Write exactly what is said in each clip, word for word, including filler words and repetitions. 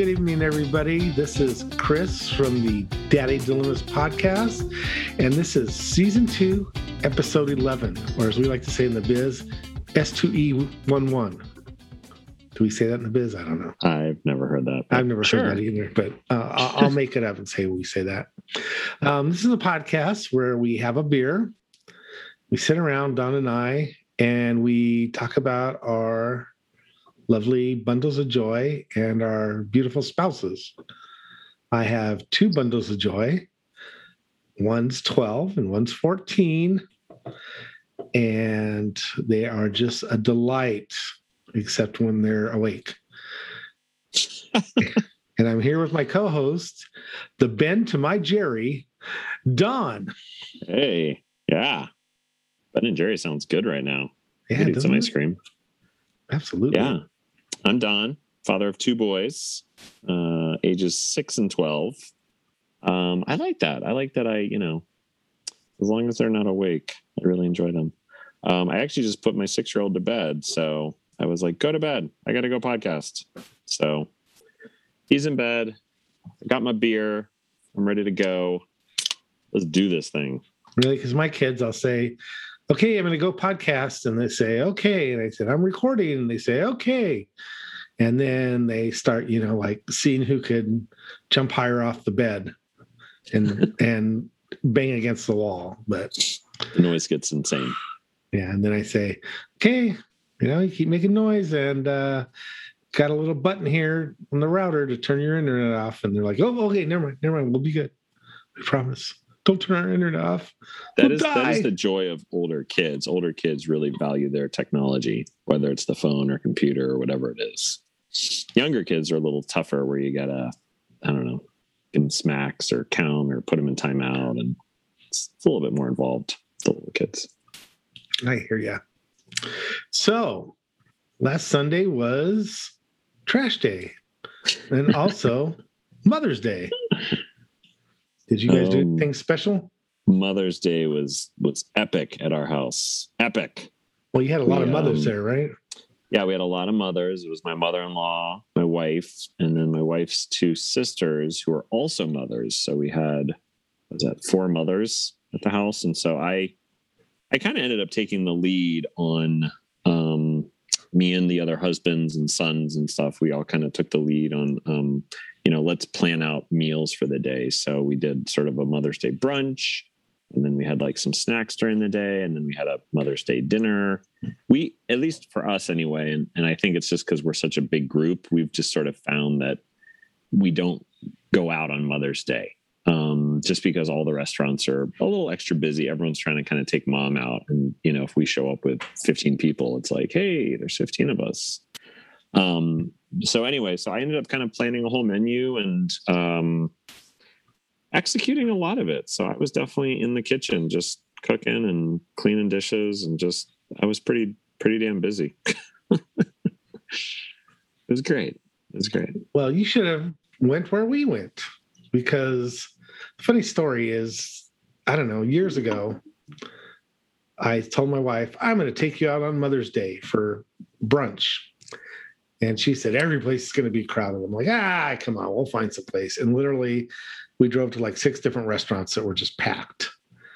good evening, everybody. This is Chris from the Daddy Dilemmas Podcast, and this is Season two, Episode eleven, or as we like to say in the biz, S two E eleven. Do we say that in the biz? I don't know. I've never heard that. I've never sure. heard that either, but uh, I'll, I'll make it up and say we say that. Um, this is a podcast where we have a beer, we sit around, Don and I, and we talk about our lovely bundles of joy and our beautiful spouses. I have two bundles of joy. One's twelve and one's fourteen. And they are just a delight, except when they're awake. And I'm here with my co-host, the Ben to my Jerry, Don. Hey, yeah. Ben and Jerry sounds good right now. Yeah, need some ice cream. Absolutely. Yeah. I'm Don, father of two boys, uh, ages six and twelve. Um, I like that. I like that I, you know, as long as they're not awake, I really enjoy them. Um, I actually just put my six-year-old to bed, so I was like, go to bed. I got to go podcast. So he's in bed. I got my beer. I'm ready to go. Let's do this thing. Really? Because my kids, I'll say, okay, I'm going to go podcast. And they say, okay. And I said, I'm recording. And they say, okay. And then they start, you know, like seeing who could jump higher off the bed and and bang against the wall. But the noise gets insane. Yeah. And then I say, okay, you know, you keep making noise and uh, got a little button here on the router to turn your internet off. And they're like, oh, okay, never mind. Never mind. We'll be good. We promise. Don't turn our internet off. That we'll is die. That is the joy of older kids. Older kids really value their technology, whether it's the phone or computer or whatever it is. Younger kids are a little tougher, where you gotta, I don't know, give them smacks or count them or put them in timeout, and it's, it's a little bit more involved. The little kids. I hear ya. So last Sunday was Trash Day, and also Mother's Day. Did you guys um, do anything special? Mother's Day was was epic at our house. Epic. Well, you had a lot we, of mothers um, there, right? Yeah, we had a lot of mothers. It was my mother-in-law, my wife, and then my wife's two sisters who are also mothers. So we had, what was that, four mothers at the house. And so I I kind of ended up taking the lead on um, me and the other husbands and sons and stuff. We all kind of took the lead on um you know, let's plan out meals for the day. So we did sort of a Mother's Day brunch, and then we had like some snacks during the day, and then we had a Mother's Day dinner. We, at least for us anyway, and, and I think it's just because we're such a big group, we've just sort of found that we don't go out on Mother's Day um, just because all the restaurants are a little extra busy. Everyone's trying to kind of take mom out. And, you know, if we show up with fifteen people, it's like, hey, there's fifteen of us. Um, so anyway, so I ended up kind of planning a whole menu and, um, executing a lot of it. So I was definitely in the kitchen, just cooking and cleaning dishes and just, I was pretty, pretty damn busy. It was great. It was great. Well, you should have went where we went, because the funny story is, I don't know, years ago, I told my wife, I'm going to take you out on Mother's Day for brunch. And she said, every place is going to be crowded. I'm like, ah, come on, we'll find some place. And literally, we drove to like six different restaurants that were just packed.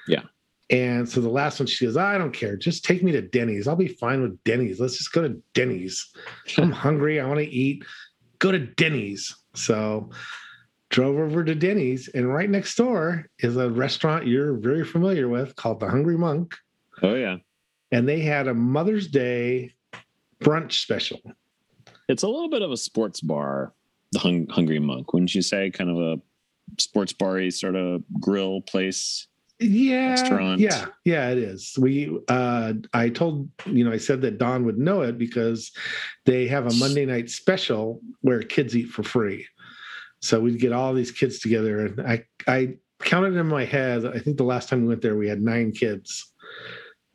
Yeah. And so the last one, she goes, I don't care. Just take me to Denny's. I'll be fine with Denny's. Let's just go to Denny's. I'm hungry. I want to eat. Go to Denny's. So drove over to Denny's. And right next door is a restaurant you're very familiar with called The Hungry Monk. Oh, yeah. And they had a Mother's Day brunch special. It's a little bit of a sports bar, the hung, Hungry Monk, wouldn't you say? Kind of a sports bar-y sort of grill place, yeah, restaurant. Yeah, yeah, it is. We, uh, I told, you know, I said that Don would know it because they have a Monday night special where kids eat for free. So we'd get all these kids together, and I, I counted in my head, I think the last time we went there, we had nine kids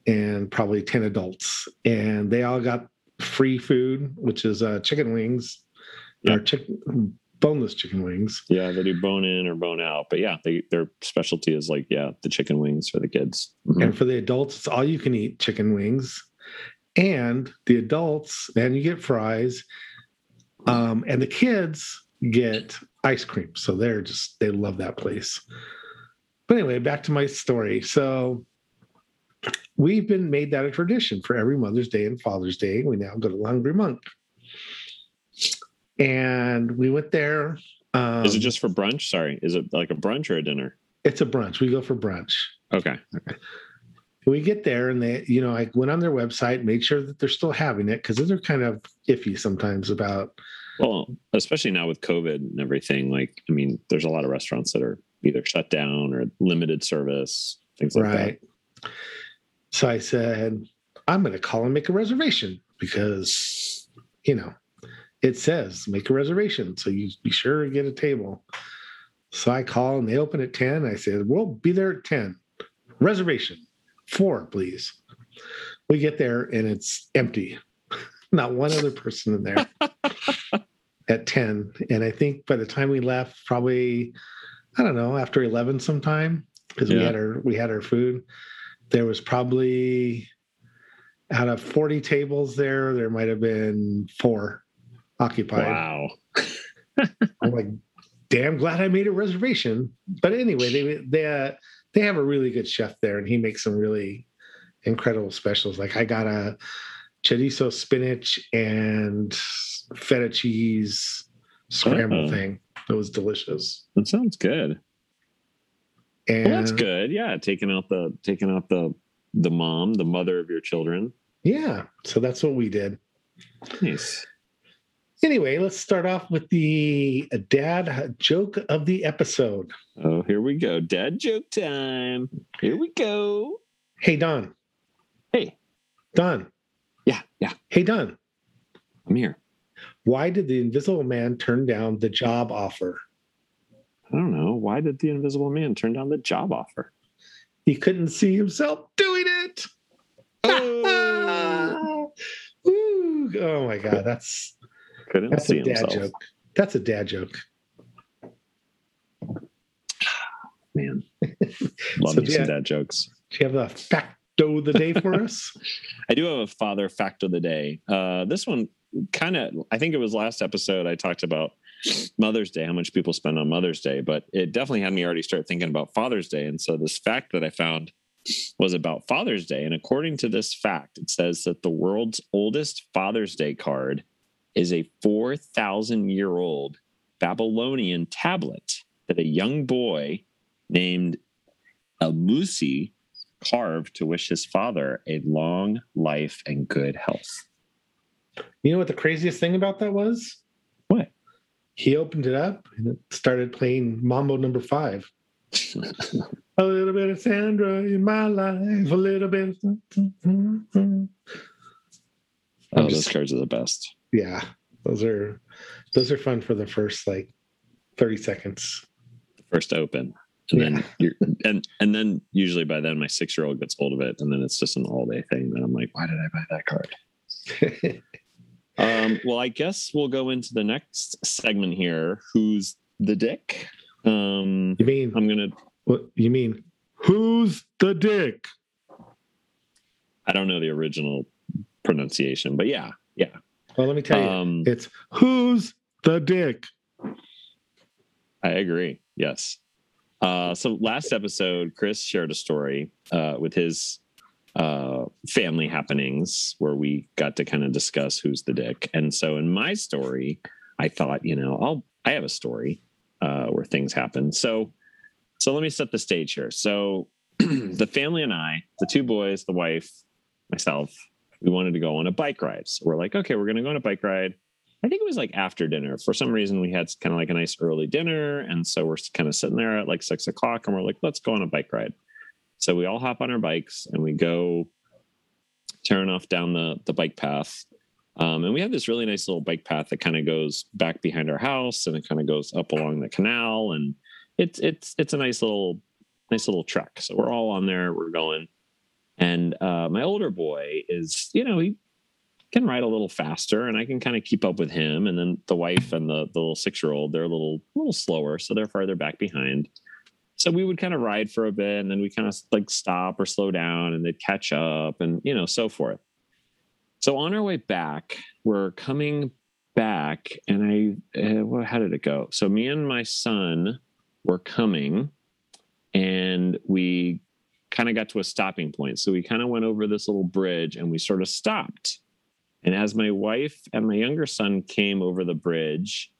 and probably ten adults, and they all got free food, which is uh chicken wings. Yep. Or chicken, boneless chicken wings. Yeah, they do bone in or bone out, but yeah, they, their specialty is like, yeah, the chicken wings for the kids. Mm-hmm. And for the adults, it's all you can eat chicken wings, and the adults, and you get fries, um and the kids get ice cream. So they're just, they love that place. But anyway, back to my story. So we've been made that a tradition for every Mother's Day and Father's Day. We now go to Longbury Monk. And we went there. Um, Is it just for brunch? Sorry. Is it like a brunch or a dinner? It's a brunch. We go for brunch. Okay. Okay. We get there and they, you know, I went on their website, made sure that they're still having it because they're kind of iffy sometimes about. Well, especially now with COVID and everything. Like, I mean, there's a lot of restaurants that are either shut down or limited service, things like right. that. So I said, I'm going to call and make a reservation because, you know, it says make a reservation. So you be sure to get a table. So I call and they open at ten. I said, we'll be there at ten. Reservation. Four, please. We get there and it's empty. Not one other person in there at ten. And I think by the time we left, probably, I don't know, after eleven sometime, because yeah. we had our we had our food, there was probably, out of forty tables there, there might have been four occupied. Wow. I'm like, damn glad I made a reservation. But anyway, they, they, uh, They have a really good chef there, and he makes some really incredible specials. Like I got a chorizo spinach and feta cheese scramble uh-huh. thing. It was delicious. That sounds good. And well, that's good. Yeah, taking out the taking out the the mom, the mother of your children. Yeah. So that's what we did. Nice. Anyway, let's start off with the dad joke of the episode. Oh, here we go. Dad joke time. Here we go. Hey, Don. Hey. Don. Yeah, yeah. Hey, Don. I'm here. Why did the Invisible Man turn down the job offer? I don't know. Why did the Invisible Man turn down the job offer? He couldn't see himself doing it. Oh, Ooh. Oh my God. That's... Couldn't That's see a dad himself. Joke. That's a dad joke. Man. Love so me some have, dad jokes. Do you have a facto of the day for us? I do have a father fact of the day. Uh, this one kind of, I think it was last episode I talked about Mother's Day, how much people spend on Mother's Day, but it definitely had me already start thinking about Father's Day. And so this fact that I found was about Father's Day. And according to this fact, it says that the world's oldest Father's Day card is a four thousand year old Babylonian tablet that a young boy named Amusi carved to wish his father a long life and good health. You know what the craziest thing about that was? What? He opened it up and it started playing Mambo number five. A little bit of Sandra in my life, a little bit. Of... Oh, just... those cards are the best. Yeah, those are those are fun for the first like thirty seconds. First open, and yeah. then you're, and and then usually by then my six year old gets hold of it, and then it's just an all day thing. Then I'm like, why did I buy that card? um, well, I guess we'll go into the next segment here. Who's the dick? Um, you mean I'm gonna? What you mean? Who's the dick? I don't know the original pronunciation, but yeah, yeah. Well, let me tell you, um, it's who's the dick? I agree. Yes. Uh, so last episode, Chris shared a story uh, with his uh, family happenings where we got to kind of discuss who's the dick. And so in my story, I thought, you know, I'll I have a story uh, where things happen. So so let me set the stage here. So the family and I, the two boys, the wife, myself, we wanted to go on a bike ride. So we're like, okay, we're going to go on a bike ride. I think it was like after dinner. For some reason, we had kind of like a nice early dinner. And so we're kind of sitting there at like six o'clock and we're like, let's go on a bike ride. So we all hop on our bikes and we go tearing off down the, the bike path. Um, and we have this really nice little bike path that kind of goes back behind our house and it kind of goes up along the canal. And it's, it's, it's a nice little, nice little trek. So we're all on there. We're going. And uh, my older boy is, you know, he can ride a little faster and I can kind of keep up with him. And then the wife and the, the little six-year-old, they're a little, little slower. So they're farther back behind. So we would kind of ride for a bit and then we kind of like stop or slow down and they'd catch up and, you know, so forth. So on our way back, we're coming back, and I, well, how did it go? So me and my son were coming, and we kind of got to a stopping point. So we kind of went over this little bridge, and we sort of stopped. And as my wife and my younger son came over the bridge,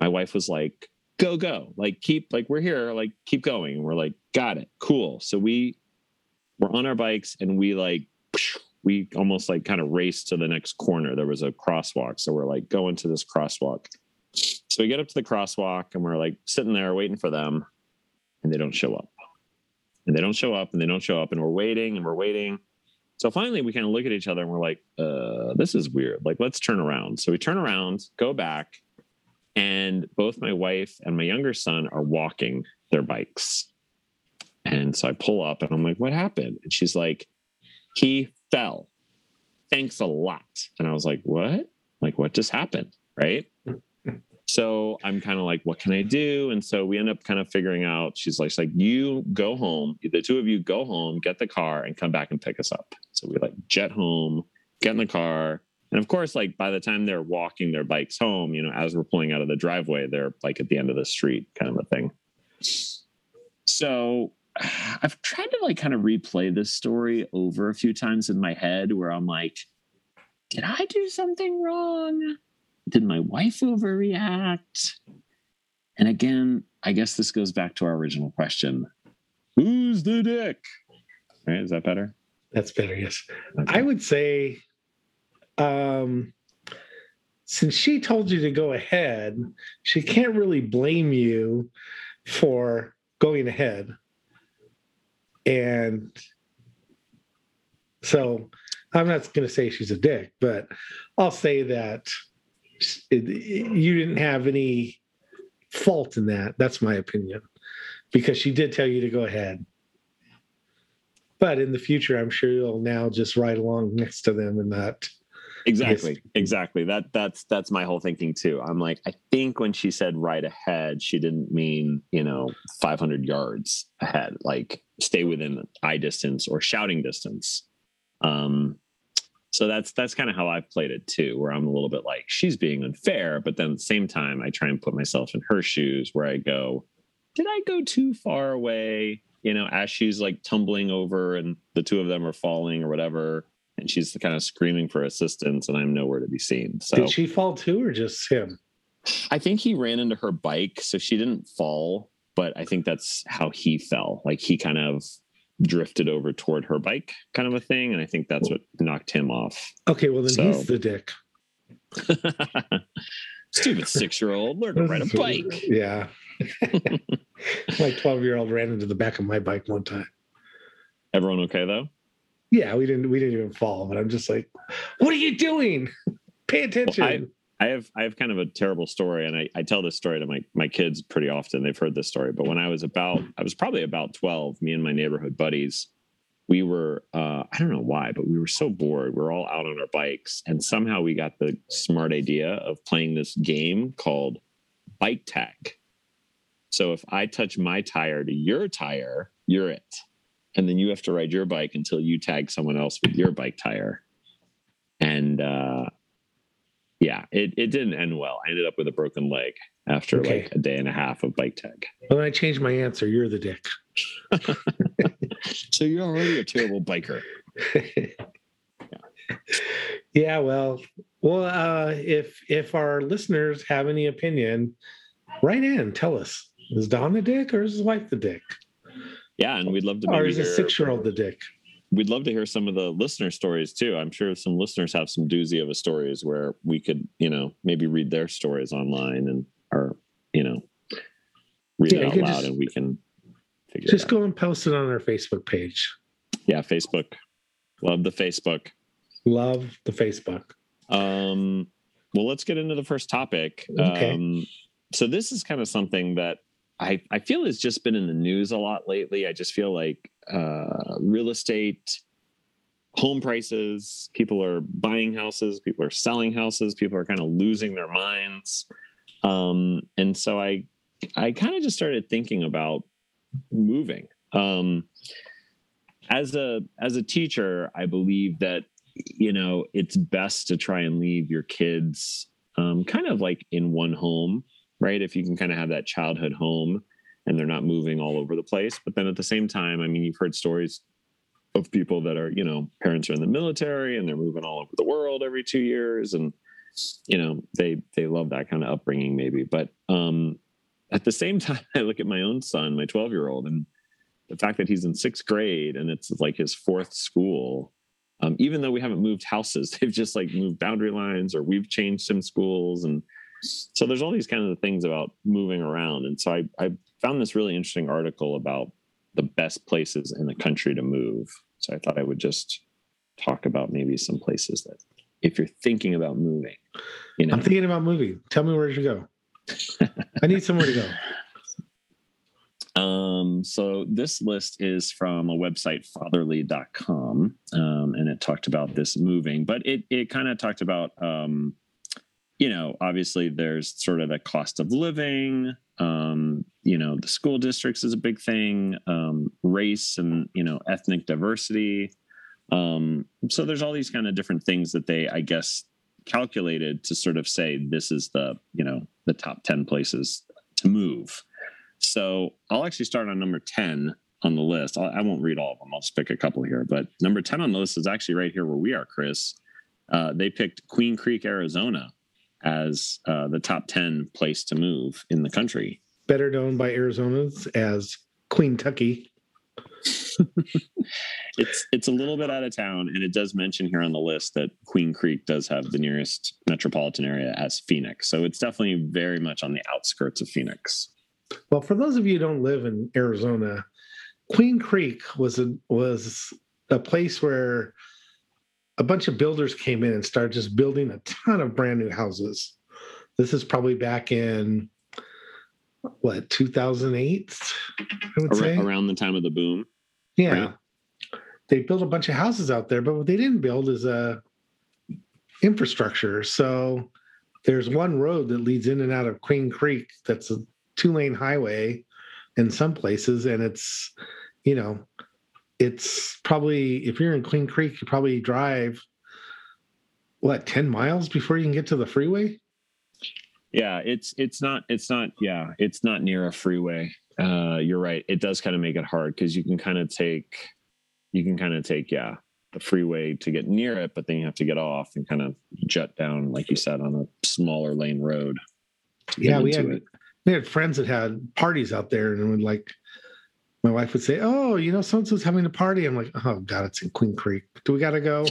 my wife was like, go, go, like, keep, like, we're here, like, keep going. And we're like, got it. Cool. So we were on our bikes, and we like, we almost like kind of raced to the next corner. There was a crosswalk. So we're like going to this crosswalk. So we get up to the crosswalk, and we're like sitting there waiting for them, and they don't show up and they don't show up and they don't show up. And we're waiting and we're waiting. So finally we kind of look at each other, and we're like, uh, this is weird. Like, let's turn around. So we turn around, go back. And both my wife and my younger son are walking their bikes. And so I pull up, and I'm like, what happened? And she's like, he fell. Thanks a lot. And I was like, what? Like, what just happened? Right. So I'm kind of like, what can I do? And so we end up kind of figuring out, she's like, she's like, you go home. The two of you go home, get the car, and come back and pick us up. So we like jet home, get in the car. And of course, like by the time they're walking their bikes home, you know, as we're pulling out of the driveway, they're like at the end of the street, kind of a thing. So I've tried to like kind of replay this story over a few times in my head, where I'm like, did I do something wrong? Did my wife overreact? And again, I guess this goes back to our original question. Who's the dick? Right? Is that better? That's better, yes. Okay. I would say, um, since she told you to go ahead, she can't really blame you for going ahead. And so I'm not going to say she's a dick, but I'll say that it, it, you didn't have any fault in that. That's my opinion, because she did tell you to go ahead. But in the future, I'm sure you'll now just ride along next to them and not. Exactly. Yes. Exactly. That that's that's my whole thinking too. I'm like, I think when she said right ahead, she didn't mean, you know, five hundred yards ahead, like stay within eye distance or shouting distance. Um, so that's that's kind of how I've played it too, where I'm a little bit like, she's being unfair, but then at the same time, I try and put myself in her shoes, where I go, did I go too far away? You know, as she's like tumbling over and the two of them are falling or whatever. And she's kind of screaming for assistance, and I'm nowhere to be seen. So did she fall too, or just him? I think he ran into her bike, so she didn't fall, but I think that's how he fell. Like he kind of drifted over toward her bike, kind of a thing. And I think that's what knocked him off. Okay, well then so. He's the dick. Stupid six-year-old, learn to ride a bike. Yeah. My twelve-year-old ran into the back of my bike one time. Everyone okay though? Yeah, we didn't we didn't even fall, but I'm just like, what are you doing? Pay attention. Well, I, I have I have kind of a terrible story, and I, I tell this story to my, my kids pretty often. They've heard this story. But when I was about, I was probably about twelve, me and my neighborhood buddies, we were, uh, I don't know why, but we were so bored. We were all out on our bikes, and somehow we got the smart idea of playing this game called bike tag. So if I touch my tire to your tire, you're it. And then you have to ride your bike until you tag someone else with your bike tire. And uh, yeah, it, it didn't end well. I ended up with a broken leg after okay. like a day and a half of bike tag. Well, I changed my answer. You're the dick. So you're already a terrible biker. Yeah. yeah, well, well, uh, if if our listeners have any opinion, write in. Tell us, is Don the dick or is his wife the dick? Yeah, and we'd love to. Or is a six-year-old the dick? We'd love to hear some of the listener stories too. I'm sure some listeners have some doozy of a stories where we could, you know, maybe read their stories online and, or you know, read yeah, it out loud, just, and we can figure. Just it out. Go and post it on our Facebook page. Yeah, Facebook. Love the Facebook. Love the Facebook. Um. Well, let's get into the first topic. Okay. Um, so this is kind of something that. I, I feel it's just been in the news a lot lately. I just feel like uh, real estate, home prices, people are buying houses, people are selling houses, people are kind of losing their minds. Um, and so I I kind of just started thinking about moving. Um, as a as a teacher, I believe that, you know, it's best to try and leave your kids um, kind of like in one home, right? If you can kind of have that childhood home and they're not moving all over the place. But then at the same time, I mean, you've heard stories of people that are, you know, parents are in the military and they're moving all over the world every two years. And, you know, they, they love that kind of upbringing maybe. But um, at the same time, I look at my own son, my twelve year old, and the fact that he's in sixth grade and it's like his fourth school, um, even though we haven't moved houses, they've just like moved boundary lines or we've changed some schools. And so there's all these kind of things about moving around. And so I, I found this really interesting article about the best places in the country to move. So I thought I would just talk about maybe some places that if you're thinking about moving, you know, I'm thinking about moving. Tell me where to go. I need somewhere to go. Um, so this list is from a website, fatherly dot com. Um, and it talked about this moving, but it, it kind of talked about, um, you know, obviously there's sort of the cost of living, um, you know, the school districts is a big thing, um, race and, you know, ethnic diversity. Um, so there's all these kind of different things that they, I guess, calculated to sort of say, this is the, you know, the top ten places to move. So I'll actually start on number ten on the list. I'll, I won't read all of them. I'll just pick a couple here. But number ten on the list is actually right here where we are, Chris. Uh, they picked Queen Creek, Arizona as uh, the top ten place to move in the country. Better known by Arizonans as Queen Tucky. it's it's a little bit out of town, and it does mention here on the list that Queen Creek does have the nearest metropolitan area as Phoenix. So it's definitely very much on the outskirts of Phoenix. Well, for those of you who don't live in Arizona, Queen Creek was a, was a place where a bunch of builders came in and started just building a ton of brand new houses. This is probably back in, what, two thousand eight, I would Ar- say? Around the time of the boom. Yeah. Right? They built a bunch of houses out there, but what they didn't build is uh, infrastructure. So there's one road that leads in and out of Queen Creek that's a two-lane highway in some places, and it's, you know, it's probably, if you're in Queen Creek, you probably drive, what, ten miles before you can get to the freeway? Yeah, it's it's not, it's not, yeah, it's not near a freeway. Uh, you're right. It does kind of make it hard because you can kind of take, you can kind of take, yeah, the freeway to get near it, but then you have to get off and kind of jut down, like you said, on a smaller lane road. Yeah, we had... It. We had friends that had parties out there, and would like, my wife would say, "Oh, you know, so and so's having a party." I'm like, "Oh God, it's in Queen Creek. Do we gotta go?"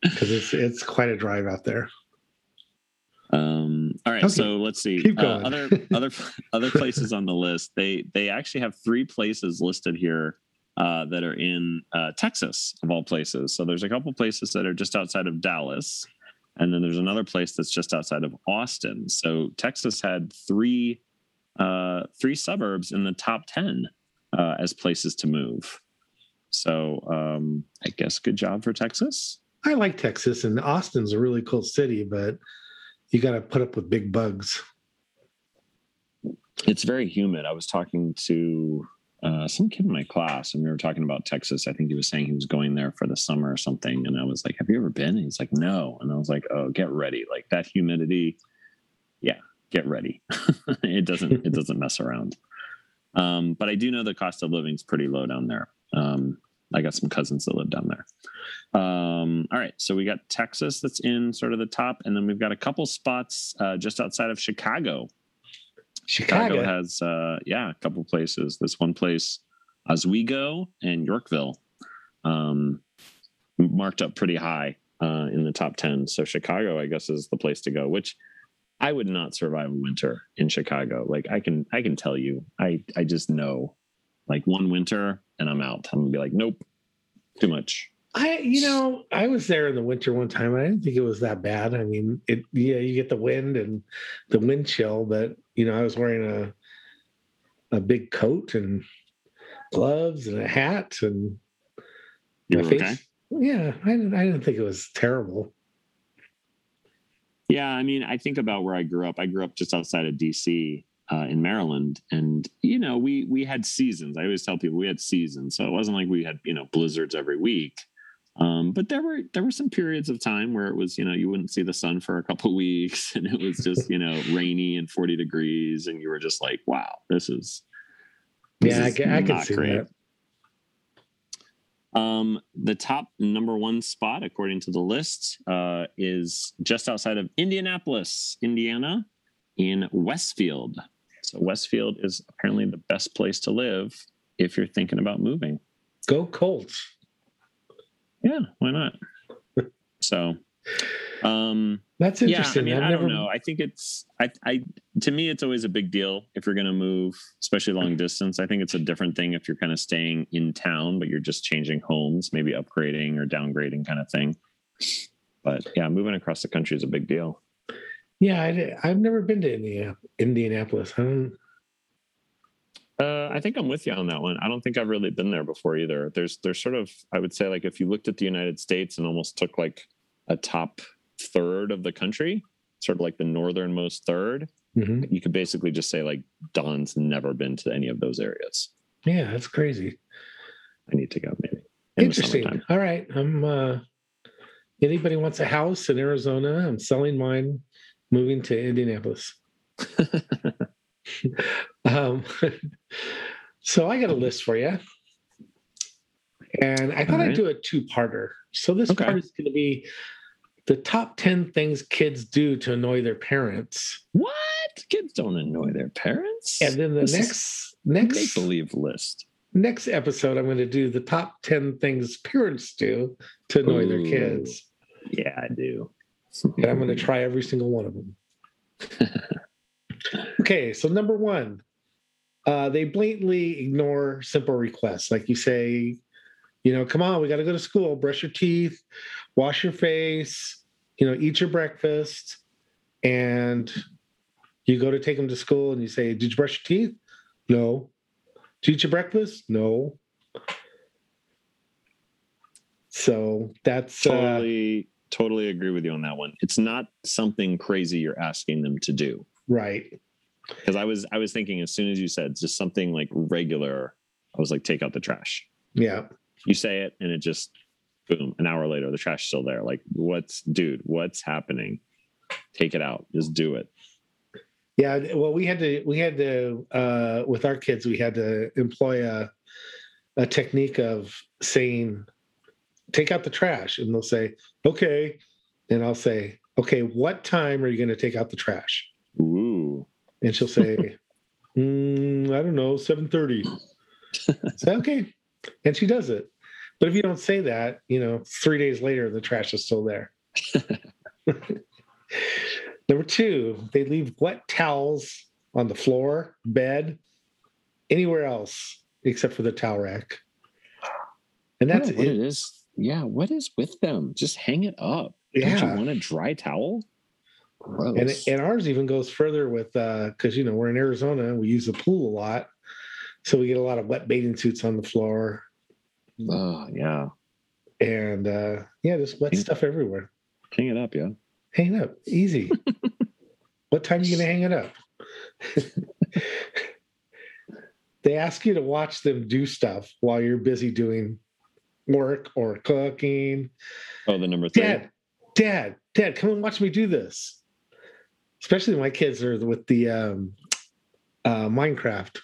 Because it's it's quite a drive out there. Um. All right. Okay. So let's see. Keep going. Uh, other other other places on the list. They they actually have three places listed here uh, that are in uh, Texas of all places. So there's a couple places that are just outside of Dallas. And then there's another place that's just outside of Austin. So Texas had three uh, three suburbs in the top ten uh, as places to move. So um, I guess good job for Texas. I like Texas, and Austin's a really cool city, but you got to put up with big bugs. It's very humid. I was talking to uh, some kid in my class, and we were talking about Texas. I think he was saying he was going there for the summer or something. And I was like, have you ever been? And he's like, no. And I was like, oh, get ready. Like that humidity. Yeah. Get ready. it doesn't, it doesn't mess around. Um, but I do know the cost of living is pretty low down there. Um, I got some cousins that live down there. Um, all right. So we got Texas that's in sort of the top, and then we've got a couple spots, uh, just outside of Chicago. Chicago, Chicago has, uh, yeah, a couple places. This one place, Oswego and Yorkville, um, marked up pretty high uh, in the top ten. So Chicago, I guess, is the place to go. Which I would not survive a winter in Chicago. Like I can, I can tell you, I, I just know, like one winter and I'm out. I'm gonna be like, nope, too much. I, you know, I was there in the winter one time, and I didn't think it was that bad. I mean, it, yeah, you get the wind and the wind chill, but you know, I was wearing a a big coat and gloves and a hat and my face. Okay. Yeah, I didn't, I didn't think it was terrible. Yeah, I mean, I think about where I grew up. I grew up just outside of D C uh, in Maryland, and you know, we we had seasons. I always tell people we had seasons, so it wasn't like we had, you know, blizzards every week. Um, but there were there were some periods of time where it was, you know, you wouldn't see the sun for a couple of weeks, and it was just, you know, rainy and forty degrees, and you were just like, wow, this is this yeah, is I, I can see great. That. Um, the top number one spot, according to the list, uh, is just outside of Indianapolis, Indiana, in Westfield. So Westfield is apparently the best place to live if you're thinking about moving. Go Colts. Yeah, why not? So, um, that's interesting. Yeah, I mean, I've I don't never... know. I think it's, I, I, to me, it's always a big deal if you're going to move, especially long distance. I think it's a different thing if you're kind of staying in town, but you're just changing homes, maybe upgrading or downgrading kind of thing. But yeah, moving across the country is a big deal. Yeah, I, I've never been to Indianapolis. Huh? Uh, I think I'm with you on that one. I don't think I've really been there before either. There's, there's sort of, I would say, like if you looked at the United States and almost took like a top third of the country, sort of like the northernmost third, mm-hmm. you could basically just say like Don's never been to any of those areas. Yeah, that's crazy. I need to go maybe. In Interesting. All right. I'm. Uh, anybody wants a house in Arizona? I'm selling mine, moving to Indianapolis. Um, so I got a list for you, and I thought right. I'd do a two-parter. So this okay. part is going to be the top ten things kids do to annoy their parents. What? Kids don't annoy their parents? And then the this next next make-believe list. Next episode, I'm going to do the top ten things parents do to annoy Ooh, their kids. Yeah, I do. And I'm going to try every single one of them. Okay, so number one, uh, they blatantly ignore simple requests. Like you say, you know, come on, we got to go to school, brush your teeth, wash your face, you know, eat your breakfast. And you go to take them to school and you say, did you brush your teeth? No. Did you eat your breakfast? No. So that's... Uh, totally, totally agree with you on that one. It's not something crazy you're asking them to do. Right. Because I was I was thinking as soon as you said just something like regular, I was like, take out the trash. Yeah. You say it and it just, boom, an hour later, the trash is still there. Like, what's, dude, what's happening? Take it out. Just do it. Yeah. Well, we had to, we had to, uh, with our kids, we had to employ a, a technique of saying, take out the trash. And they'll say, okay. And I'll say, okay, what time are you going to take out the trash? Ooh. And she'll say, mm, I don't know, seven thirty. Say, okay. And she does it. But if you don't say that, you know, three days later, the trash is still there. Number two, they leave wet towels on the floor, bed, anywhere else except for the towel rack. And that's it. What it is. Yeah. What is with them? Just hang it up. Yeah. Don't you want a dry towel? Gross. And and ours even goes further with, because, uh, you know, we're in Arizona, we use the pool a lot. So we get a lot of wet bathing suits on the floor. Oh, yeah. And, uh, yeah, just wet hang, stuff everywhere. Hang it up, yeah. Hang it up. Easy. What time are you going to hang it up? They ask you to watch them do stuff while you're busy doing work or cooking. Oh, the number three. Dad, Dad, Dad, come and watch me do this. Especially my kids are with the um, uh, Minecraft.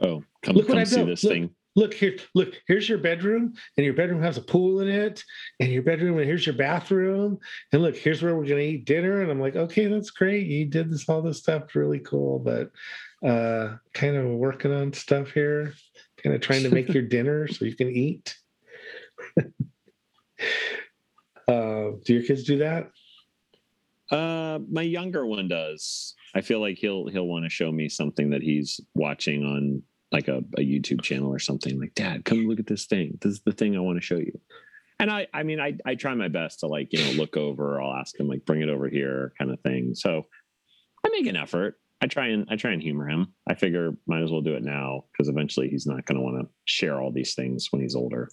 Oh, come, look come see this look, thing. Look, here, look, here's your bedroom, and your bedroom has a pool in it, and your bedroom, and here's your bathroom, and look, here's where we're going to eat dinner. And I'm like, okay, that's great. You did this, all this stuff, really cool, but uh, kind of working on stuff here, kind of trying to make your dinner so you can eat. Uh, do your kids do that? Uh, my younger one does. I feel like he'll he'll want to show me something that he's watching on like a, a YouTube channel or something. Like, Dad, come look at this thing. This is the thing I want to show you. And I, I mean, I I try my best to like, you know, look over. I'll ask him like, bring it over here, kind of thing. So I make an effort. I try and I try and humor him. I figure might as well do it now because eventually he's not going to want to share all these things when he's older.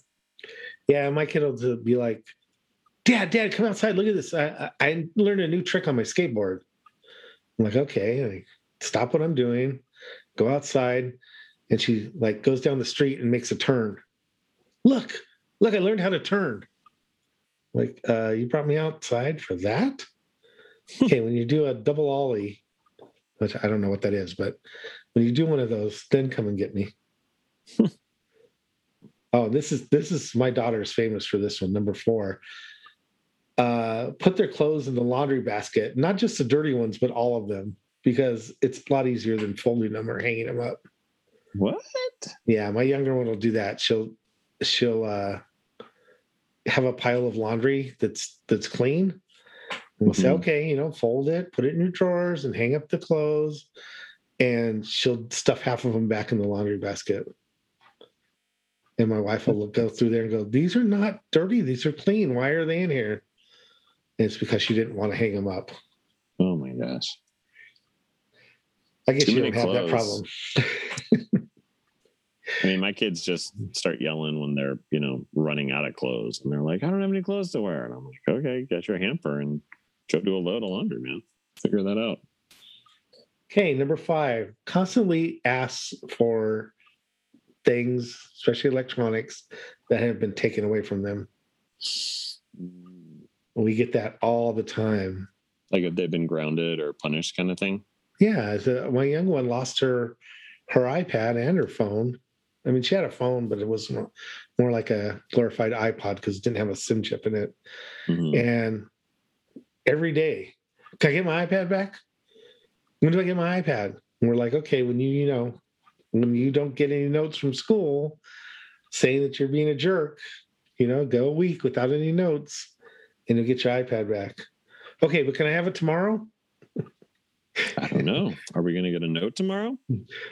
Yeah, my kid will be like, Dad, Dad, come outside. Look at this. I, I, I learned a new trick on my skateboard. I'm like, okay, like, stop what I'm doing. Go outside. And she like goes down the street and makes a turn. Look, Look, I learned how to turn. Like, uh, you brought me outside for that? Okay, when you do a double ollie, which I don't know what that is, but when you do one of those, then come and get me. Oh, this is this is my daughter's famous for this one, number four. Uh, put their clothes in the laundry basket, not just the dirty ones, but all of them, because it's a lot easier than folding them or hanging them up. What? Yeah, my younger one will do that. She'll she'll uh, have a pile of laundry that's that's clean. And we'll mm-hmm. say, okay, you know, fold it, put it in your drawers, and hang up the clothes. And she'll stuff half of them back in the laundry basket. And my wife will go through there and go, these are not dirty. These are clean. Why are they in here? And it's because she didn't want to hang them up. Oh, my gosh. I guess Too you don't have clothes. That problem. I mean, my kids just start yelling when they're, you know, running out of clothes. And they're like, I don't have any clothes to wear. And I'm like, okay, get your hamper and go do a load of laundry, man. Figure that out. Okay, number five. Constantly asks for things, especially electronics, that have been taken away from them. We get that all the time. Like if they've been grounded or punished kind of thing? Yeah. So my young one lost her her iPad and her phone. I mean, she had a phone, but it was more, more like a glorified iPod because it didn't have a SIM chip in it. Mm-hmm. And every day, can I get my iPad back? When do I get my iPad? And we're like, okay, when you, you know, when you don't get any notes from school saying that you're being a jerk, you know, go a week without any notes and you'll get your iPad back. Okay, but can I have it tomorrow? I don't know. Are we going to get a note tomorrow?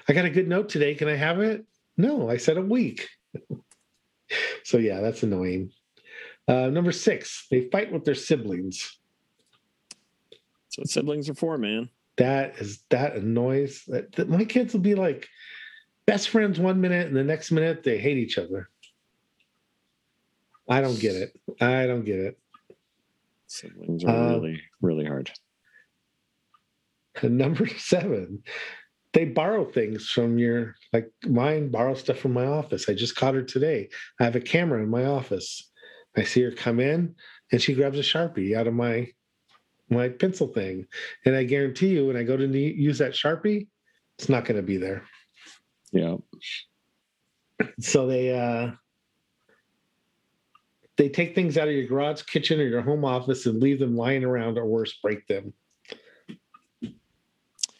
I got a good note today. Can I have it? No, I said a week. So, yeah, that's annoying. Uh, number six, they fight with their siblings. That's what siblings are for, man. That is, that annoys. That, that my kids will be like, best friends one minute, and the next minute they hate each other. I don't get it. I don't get it. Siblings are um, really, really hard. Number seven, they borrow things from your, like mine borrows stuff from my office. I just caught her today. I have a camera in my office. I see her come in, and she grabs a Sharpie out of my my pencil thing. And I guarantee you, when I go to use that Sharpie, it's not going to be there. Yeah. So they uh, they take things out of your garage, kitchen, or your home office and leave them lying around, or worse, break them.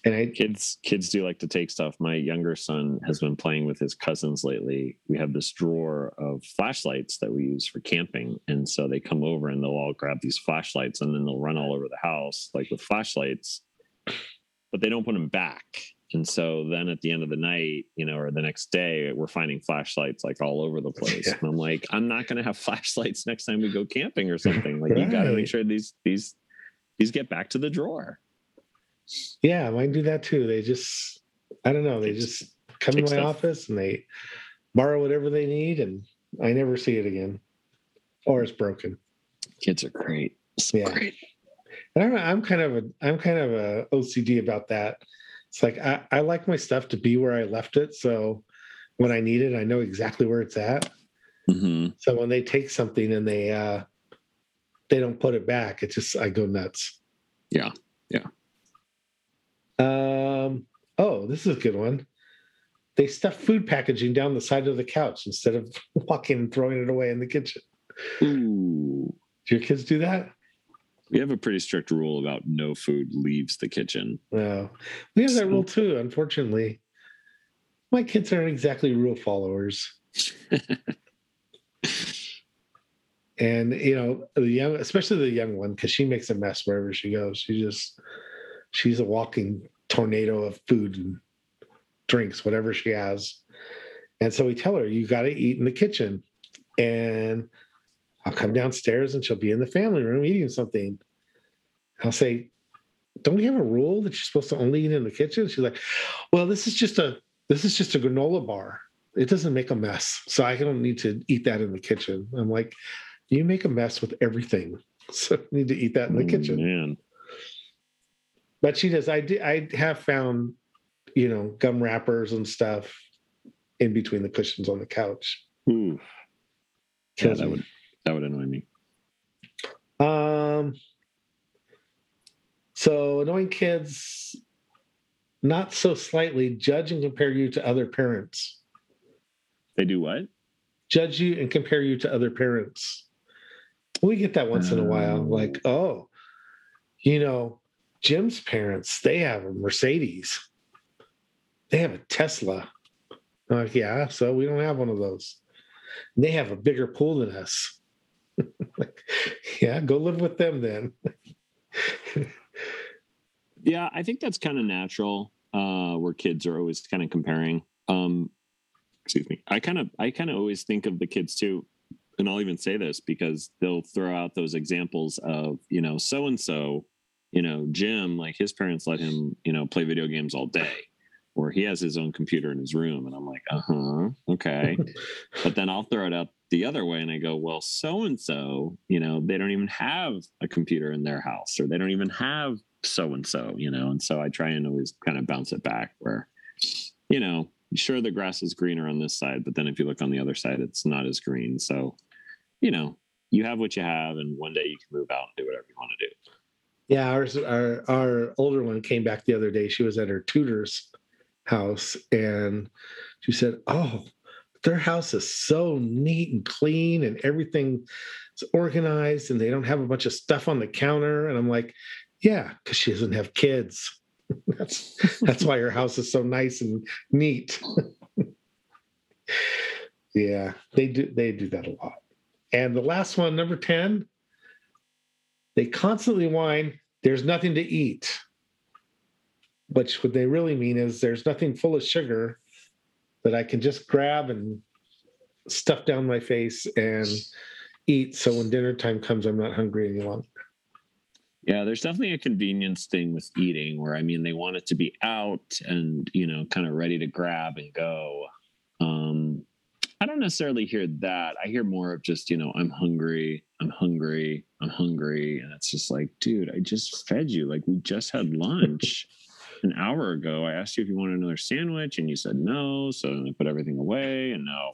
And I, kids kids do like to take stuff. My younger son has been playing with his cousins lately. We have this drawer of flashlights that we use for camping. And so they come over and they'll all grab these flashlights and then they'll run all over the house like with flashlights, but they don't put them back. And so then at the end of the night, you know, or the next day, we're finding flashlights like all over the place. Yeah. And I'm like, I'm not going to have flashlights next time we go camping or something. Like right. You got to make sure these, these, these get back to the drawer. Yeah. Mine do that too. They just, I don't know. They just come to my stuff. Office and they borrow whatever they need. And I never see it again or it's broken. Kids are great. So yeah. Great. And I'm, I'm kind of a, I'm kind of a O C D about that. It's like, I, I like my stuff to be where I left it. So when I need it, I know exactly where it's at. Mm-hmm. So when they take something and they, uh, they don't put it back, it just, I go nuts. Yeah. Yeah. Um, oh, this is a good one. They stuff food packaging down the side of the couch instead of walking and throwing it away in the kitchen. Ooh. Do your kids do that? We have a pretty strict rule about no food leaves the kitchen. No, we have that rule too, unfortunately. My kids aren't exactly rule followers. And, you know, the young, especially the young one, because she makes a mess wherever she goes. She just, she's a walking tornado of food and drinks, whatever she has. And so we tell her, you got to eat in the kitchen. And I'll come downstairs and she'll be in the family room eating something. I'll say, don't we have a rule that you're supposed to only eat in the kitchen? She's like, well, this is just a, this is just a granola bar. It doesn't make a mess. So I don't need to eat that in the kitchen. I'm like, you make a mess with everything. So you need to eat that in the oh, kitchen. Man. But she does. I do, I have found, you know, gum wrappers and stuff in between the cushions on the couch. Ooh. Because yeah, that would that would annoy me. Um. So annoying kids, not so slightly, judge and compare you to other parents. They do what? Judge you and compare you to other parents. We get that once oh. in a while. Like, oh, you know, Jim's parents, they have a Mercedes. They have a Tesla. I'm like, yeah, so we don't have one of those. And they have a bigger pool than us. Like, yeah, go live with them then. Yeah, I think that's kind of natural, uh, where kids are always kind of comparing. Um, excuse me. I kind of I kind of always think of the kids too, and I'll even say this because they'll throw out those examples of, you know, so-and-so, you know, Jim, like his parents let him, you know, play video games all day, or he has his own computer in his room. And I'm like, uh-huh, okay. But then I'll throw it out the other way and I go, well, so-and-so, you know, they don't even have a computer in their house, or they don't even have so-and-so, you know? And so I try and always kind of bounce it back where, you know, sure, the grass is greener on this side, but then if you look on the other side, it's not as green. So, you know, you have what you have, and one day you can move out and do whatever you want to do. Yeah. Ours, our, our older one came back the other day. She was at her tutor's house and she said, oh, their house is so neat and clean and everything is organized and they don't have a bunch of stuff on the counter. And I'm like, yeah, because she doesn't have kids. That's that's why her house is so nice and neat. Yeah, they do they do that a lot. And the last one, number ten, they constantly whine, there's nothing to eat. Which what they really mean is there's nothing full of sugar that I can just grab and stuff down my face and eat. So when dinner time comes, I'm not hungry any longer. Yeah, there's definitely a convenience thing with eating where, I mean, they want it to be out and, you know, kind of ready to grab and go. Um, I don't necessarily hear that. I hear more of just, you know, I'm hungry, I'm hungry, I'm hungry. And it's just like, dude, I just fed you. Like, we just had lunch. An hour ago, I asked you if you wanted another sandwich and you said no. So I put everything away and now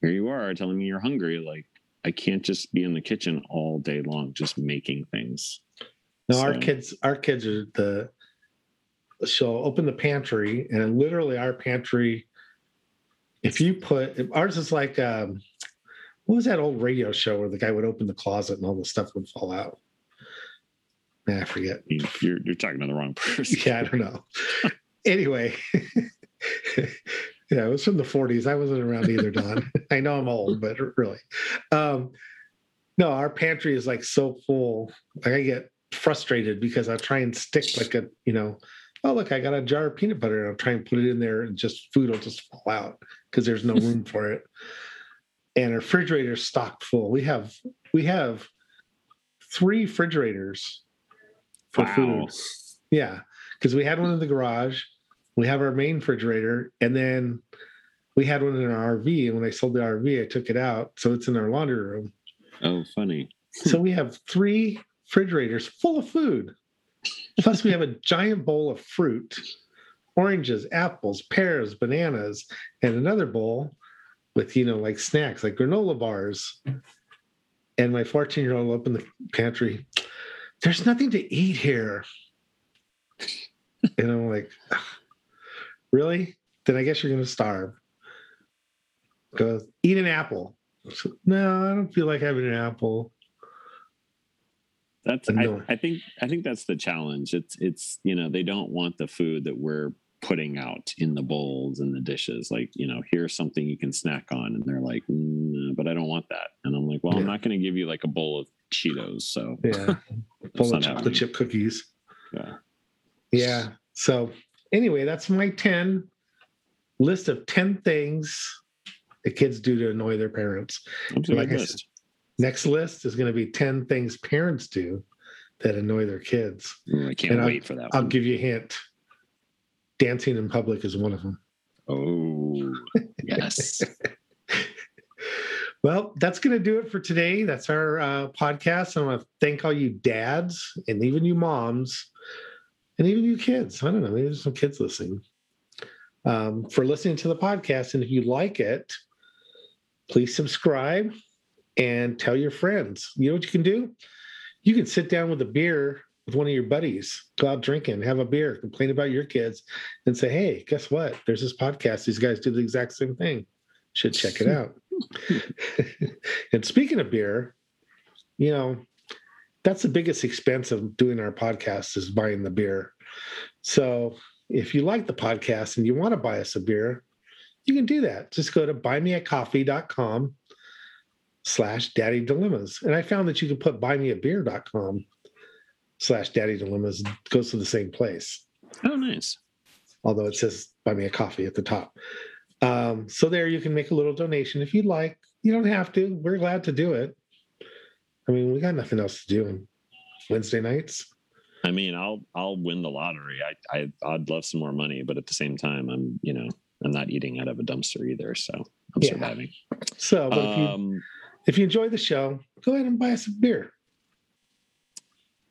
here you are telling me you're hungry. Like, I can't just be in the kitchen all day long, just making things. No, so. our kids, our kids are the, she'll open the pantry and literally our pantry, if you put, if ours is like, um, what was that old radio show where the guy would open the closet and all the stuff would fall out? I forget. You're you're talking to the wrong person. Yeah, I don't know. Anyway, yeah, it was from the forties. I wasn't around either, Don. I know I'm old, but really, um, no. Our pantry is like so full. Like I get frustrated because I try and stick like a, you know, oh look, I got a jar of peanut butter, and I'll try and put it in there, and just food will just fall out because there's no room for it. And our refrigerator's stocked full. We have we have three refrigerators. For wow. food. Yeah. Because we had one in the garage. We have our main refrigerator. And then we had one in our R V. And when I sold the R V, I took it out. So it's in our laundry room. Oh, funny. So we have three refrigerators full of food. Plus, we have a giant bowl of fruit, oranges, apples, pears, bananas, and another bowl with, you know, like snacks, like granola bars. And my fourteen-year-old opened the pantry. There's nothing to eat here. And I'm like, really? Then I guess you're going to starve. Go eat an apple. So, no, I don't feel like having an apple. That's I, I think I think that's the challenge. It's it's you know, they don't want the food that we're putting out in the bowls and the dishes. Like, you know, here's something you can snack on. And they're like, mm, but I don't want that. And I'm like, well, yeah. I'm not going to give you like a bowl of Cheetos. So yeah. Full of chocolate chip cookies. Yeah. Yeah. So anyway, that's my ten list of ten things the kids do to annoy their parents. Like I said, next list is going to be ten things parents do that annoy their kids. Mm, I can't and wait I'll, for that one. I'll give you a hint. Dancing in public is one of them. Oh, yes. Well, that's going to do it for today. That's our uh, podcast. I want to thank all you dads and even you moms and even you kids. I don't know. Maybe there's some kids listening um, for listening to the podcast. And if you like it, please subscribe, and tell your friends. You know what you can do? You can sit down with a beer with one of your buddies, go out drinking, have a beer, complain about your kids, and say, hey, guess what? There's this podcast. These guys do the exact same thing. Should check it out. And speaking of beer, you know, that's the biggest expense of doing our podcast is buying the beer. So if you like the podcast and you want to buy us a beer, you can do that. Just go to buymeacoffee.com slash daddy dilemmas. And I found that you can put buymeabeer.com slash daddy dilemmas. It goes to the same place. Oh, nice. Although it says buy me a coffee at the top. Um, so there you can make a little donation if you'd like. You don't have to. We're glad to do it. I mean, we got nothing else to do on Wednesday nights. I mean, I'll I'll win the lottery. I, I I'd love some more money, but at the same time, I'm you know I'm not eating out of a dumpster either, so I'm yeah. surviving. So, but um, if you if you enjoy the show, go ahead and buy us a beer.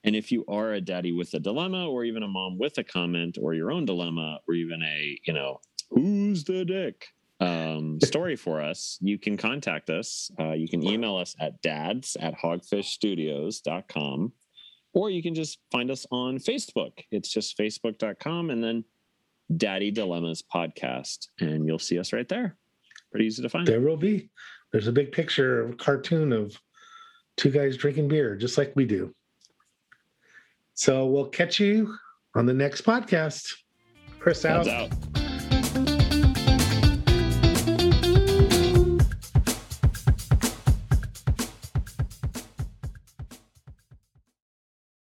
And if you are a daddy with a dilemma, or even a mom with a comment, or your own dilemma, or even a you know who's the dick um, story for us, you can contact us. Uh, you can email us at dads at hogfish studios dot com. Or you can just find us on Facebook. It's just facebook dot com and then Daddy Dilemmas Podcast. And you'll see us right there. Pretty easy to find. There will be. There's a big picture of a cartoon of two guys drinking beer, just like we do. So we'll catch you on the next podcast. Chris out.